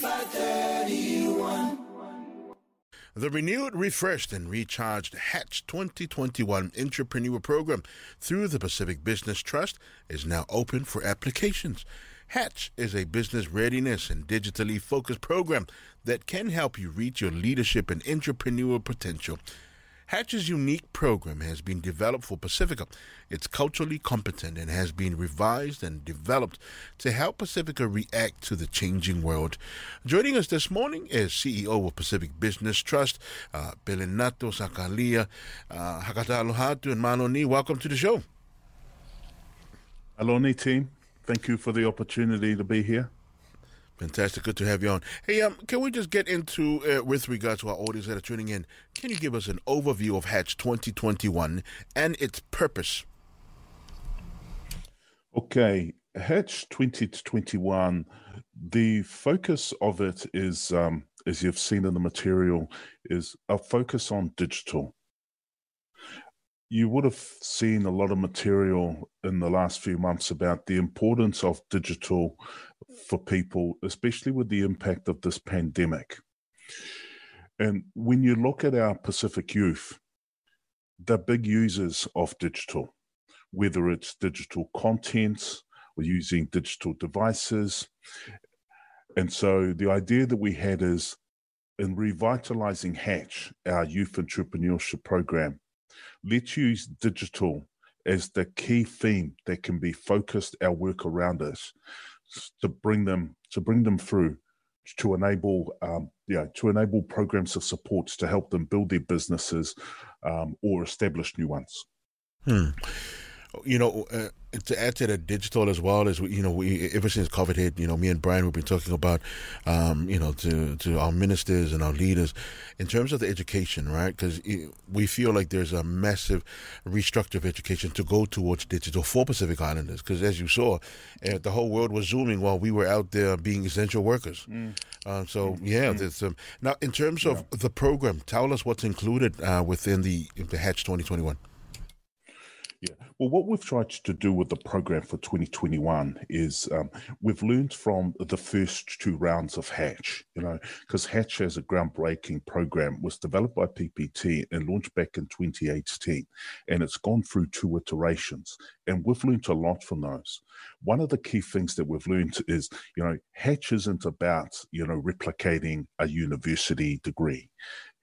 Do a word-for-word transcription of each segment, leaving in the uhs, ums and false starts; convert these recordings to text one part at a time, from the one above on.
five thirty-one. The renewed, refreshed, and recharged Hatch twenty twenty-one Entrepreneur Program through the Pacific Business Trust is now open for applications. Hatch is a business readiness and digitally focused program that can help you reach your leadership and entrepreneurial potential. Hatch's unique program has been developed for Pacifica. It's culturally competent and has been revised and developed to help Pacifica react to the changing world. Joining us this morning is C E O of Pacific Business Trust, uh, Pelenato Sakalia, uh, Hakata Alohato, and Manoni. Welcome to the show. Aloni team, thank you for the opportunity to be here. Fantastic. Good to have you on. Hey, um, can we just get into, uh, with regards to our audience that are tuning in, can you give us an overview of Hatch twenty twenty-one and its purpose? Okay. Hatch twenty twenty-one, the focus of it is, um, as you've seen in the material, is a focus on digital. You would have seen a lot of material in the last few months about the importance of digital for people, especially with the impact of this pandemic. And when you look at our Pacific youth, they're big users of digital, whether it's digital content or using digital devices. And so the idea that we had is in revitalizing Hatch, our youth entrepreneurship program, let's use digital as the key theme that can be focused our work around it to bring them to bring them through to enable um, you know, to enable programs of support to help them build their businesses um, or establish new ones. Hmm. You know, uh, to add to the digital as well as, you know, we ever since COVID hit, you know, me and Brian, we've been talking about, um, you know, to, to our ministers and our leaders in terms of the education, right? Because we feel like there's a massive restructure of education to go towards digital for Pacific Islanders. Because as you saw, uh, the whole world was Zooming while we were out there being essential workers. Mm. Um, so, yeah. Mm. There's, um, now, in terms yeah. of the program, tell us what's included uh, within the, the Hatch twenty twenty-one. Yeah. Well, what we've tried to do with the program for twenty twenty-one is um, we've learned from the first two rounds of Hatch, you know, because Hatch has a groundbreaking program, was developed by P P T and launched back in twenty eighteen, and it's gone through two iterations, and we've learned a lot from those. One of the key things that we've learned is, you know, Hatch isn't about, you know, replicating a university degree.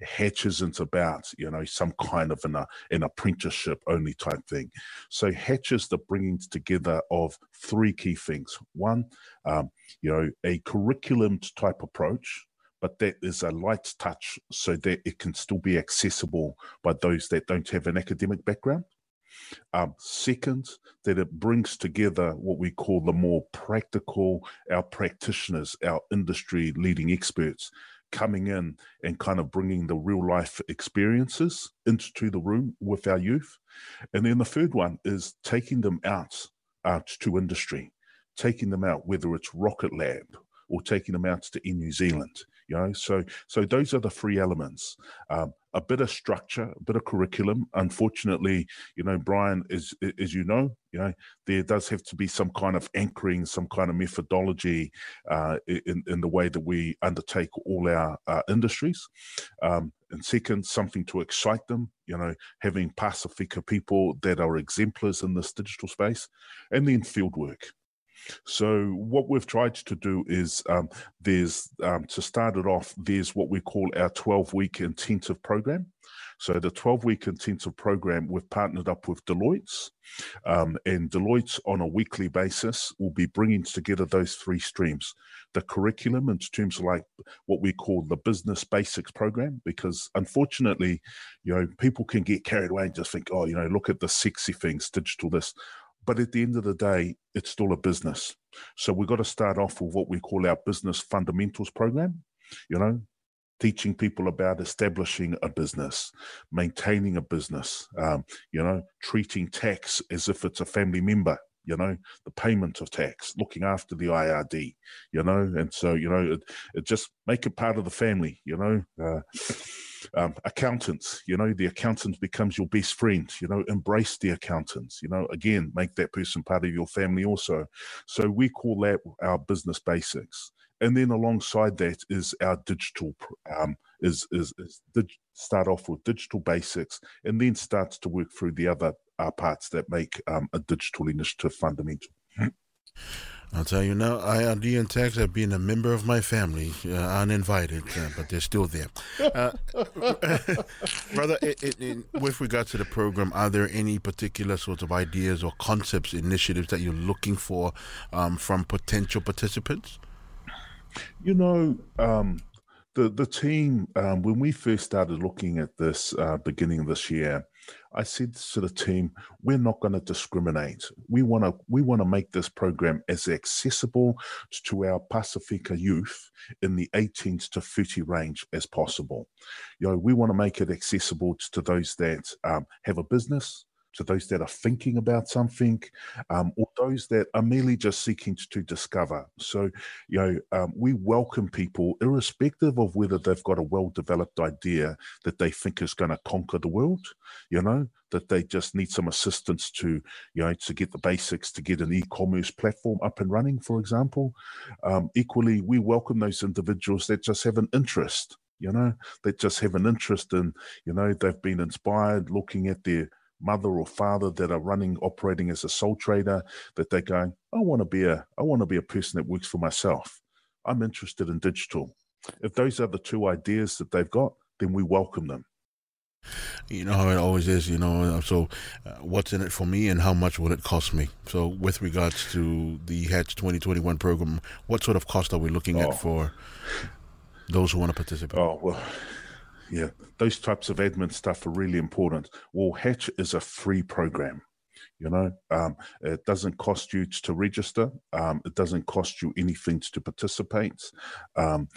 Hatch isn't about, you know, some kind of an, uh, an apprenticeship only type thing. So Hatch is the bringing together of three key things. One, um, you know, a curriculum type approach, but that is a light touch so that it can still be accessible by those that don't have an academic background. Um, second, that it brings together what we call the more practical, our practitioners, our industry leading experts, coming in and kind of bringing the real life experiences into the room with our youth. And then the third one is taking them out, out to industry, taking them out, whether it's Rocket Lab or taking them out to in New Zealand, you know, so, so those are the three elements, um, a bit of structure, a bit of curriculum. Unfortunately, you know, Brian, as, as you know, you know, there does have to be some kind of anchoring, some kind of methodology uh, in, in the way that we undertake all our uh, industries. Um, and second, something to excite them, you know, having Pacifica people that are exemplars in this digital space, and then fieldwork. So what we've tried to do is um, there's, um, to start it off, there's what we call our twelve-week intensive program. So the twelve-week intensive program, we've partnered up with Deloitte's, um, and Deloitte's on a weekly basis will be bringing together those three streams. The curriculum in terms of like what we call the business basics program, because unfortunately, you know, people can get carried away and just think, oh, you know, look at the sexy things, digital this. But at the end of the day, it's still a business. So we've got to start off with what we call our business fundamentals program, you know, teaching people about establishing a business, maintaining a business, um, you know, treating tax as if it's a family member, you know, the payment of tax, looking after the I R D, you know, and so, you know, it, it just make it part of the family, you know. Uh, Um, accountants, you know, the accountant becomes your best friend, you know, embrace the accountants, you know, again, make that person part of your family also. So we call that our business basics. And then alongside that is our digital, um, is, is, is dig start off with digital basics, and then starts to work through the other uh, parts that make um, a digital initiative fundamental. I'll tell you now, I R D and tax have been a member of my family, uh, uninvited, uh, but they're still there. Uh, brother, it, it, it, with regard to the program, are there any particular sorts of ideas or concepts, initiatives that you're looking for um, from potential participants? You know, um, the, the team, um, when we first started looking at this uh, beginning of this year, I said to the team, we're not going to discriminate. We want to we want to make this program as accessible to our Pasifika youth in the eighteen to thirty range as possible. You know, we want to make it accessible to those that um, have a business, to those that are thinking about something, um, or those that are merely just seeking to discover. So, you know, um, we welcome people irrespective of whether they've got a well-developed idea that they think is going to conquer the world, you know, that they just need some assistance to, you know, to get the basics, to get an e-commerce platform up and running, for example. Um, equally, we welcome those individuals that just have an interest, you know, that just have an interest in, you know, they've been inspired looking at their mother or father that are running, operating as a sole trader, that they're going, I want to be a, I want to be a person that works for myself. I'm interested in digital. If those are the two ideas that they've got, then we welcome them. You know how it always is, you know, so uh, what's in it for me and how much will it cost me? So with regards to the Hatch twenty twenty-one program, what sort of cost are we looking oh. at for those who want to participate? Oh, well... Yeah, those types of admin stuff are really important. Well, Hatch is a free program. You know, um, it doesn't cost you to register. Um, it doesn't cost you anything to participate. Um,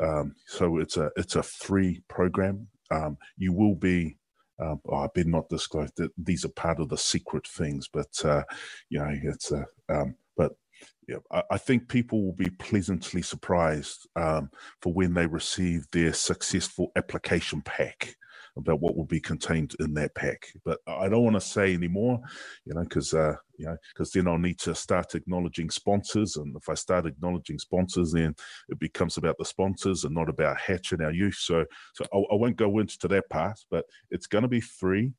um, so it's a it's a free program. Um, you will be. Um, oh, I better not disclose that these are part of the secret things, but uh, you know, it's a. Um, but yeah, I, I think people will be pleasantly surprised um, for when they receive their successful application pack about what will be contained in that pack. But I don't want to say anymore, you know, because uh, you know, because then I'll need to start acknowledging sponsors, and if I start acknowledging sponsors, then it becomes about the sponsors and not about Hatch and our youth. So, so I, I won't go into that part, but it's going to be free,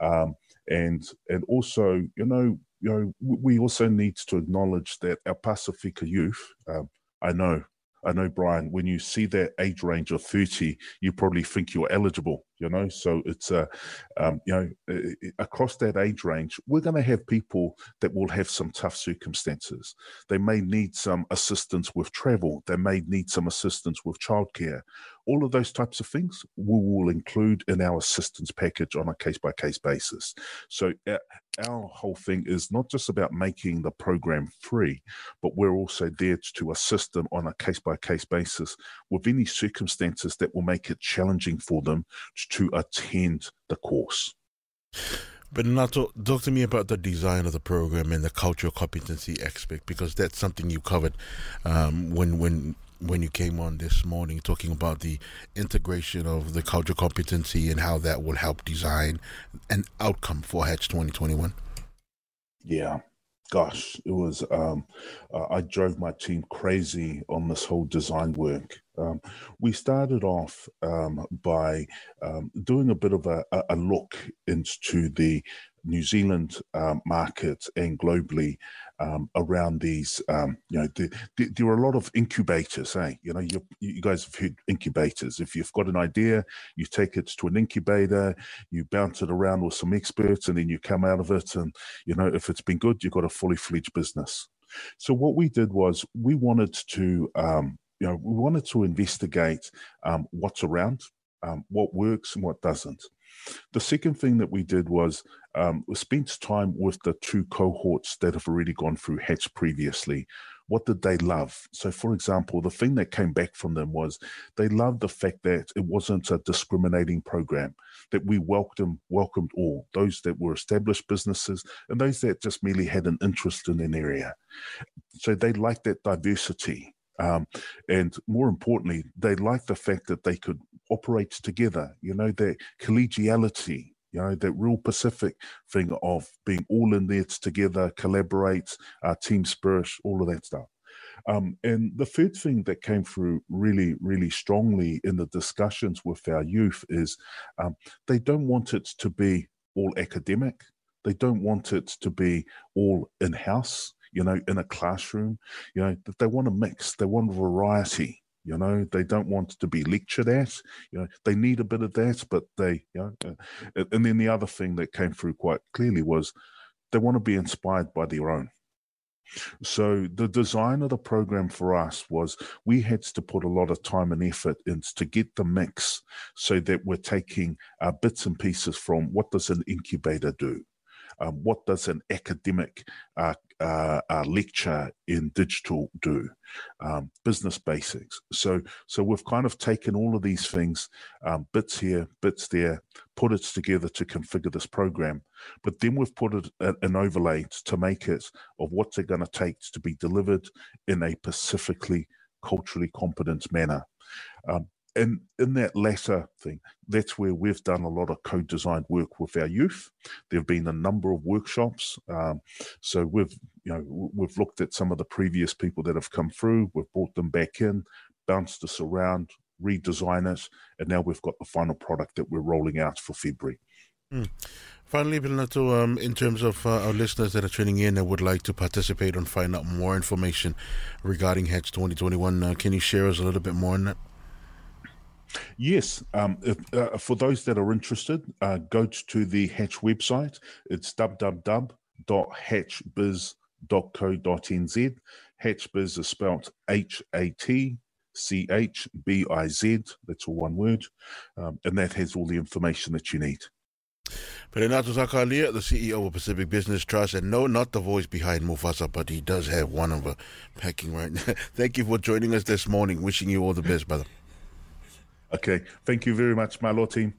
um, and and also, you know. You know, we also need to acknowledge that our Pasifika youth, um, I know, I know, Brian, when you see that age range of thirty, you probably think you're eligible, you know, so it's, uh, um, you know, across that age range, we're going to have people that will have some tough circumstances. They may need some assistance with travel. They may need some assistance with childcare. All of those types of things we will include in our assistance package on a case-by-case basis. So uh, our whole thing is not just about making the program free, but we're also there to assist them on a case-by-case basis with any circumstances that will make it challenging for them to attend the course. Pelenato, talk to me about the design of the program and the cultural competency aspect, because that's something you covered um, when when when you came on this morning, talking about the integration of the cultural competency and how that will help design an outcome for Hatch twenty twenty-one. Yeah. Gosh, it was, um, uh, I drove my team crazy on this whole design work. Um, we started off um, by um, doing a bit of a, a look into the New Zealand um, market and globally um, around these, um, you know, the, the, there are a lot of incubators, eh? You know, you, you guys have heard incubators. If you've got an idea, you take it to an incubator, you bounce it around with some experts, and then you come out of it. And, you know, if it's been good, you've got a fully fledged business. So what we did was we wanted to, um, you know, we wanted to investigate um, what's around, um, what works and what doesn't. The second thing that we did was um, we spent time with the two cohorts that have already gone through Hatch previously. What did they love? So, for example, the thing that came back from them was they loved the fact that it wasn't a discriminating program, that we welcomed, welcomed all, those that were established businesses and those that just merely had an interest in an area. So they liked that diversity. Um, and more importantly, they liked the fact that they could operate together, you know, that collegiality, you know, that real Pacific thing of being all in there together, collaborate, uh, team spirit, all of that stuff. Um, and the third thing that came through really, really strongly in the discussions with our youth is um, they don't want it to be all academic. They don't want it to be all in-house, you know, in a classroom. You know, they want a mix. They want variety. You know, they don't want to be lectured at. You know, they need a bit of that, but they, you know. Uh, and then the other thing that came through quite clearly was they want to be inspired by their own. So the design of the program for us was we had to put a lot of time and effort into to get the mix so that we're taking uh, bits and pieces from what does an incubator do? Um, what does an academic uh, uh, uh, lecture in digital do? Um, business basics. So, so we've kind of taken all of these things, um, bits here, bits there, put it together to configure this program. But then we've put it, a, an overlay to make it of what they're going to take to be delivered in a specifically culturally competent manner. Um, And in that latter thing, that's where we've done a lot of co-designed work with our youth. There have been a number of workshops. Um, so we've, you know, we've looked at some of the previous people that have come through. We've brought them back in, bounced this around, redesign it, and now we've got the final product that we're rolling out for February. Mm. Finally, Pelenato, um, in terms of uh, our listeners that are tuning in and would like to participate and find out more information regarding Hatch twenty twenty-one, uh, can you share us a little bit more on that? Yes. Um, if, uh, for those that are interested, uh, go to the Hatch website. It's w w w dot hatchbiz dot co dot n z. Hatchbiz is spelled H A T C H B I Z. That's all one word. Um, and that has all the information that you need. Pelenato Sakalia, the C E O of Pacific Business Trust, and no, not the voice behind Mufasa, but he does have one of a packing right now. Thank you for joining us this morning. Wishing you all the best, brother. Okay, thank you very much, my law team.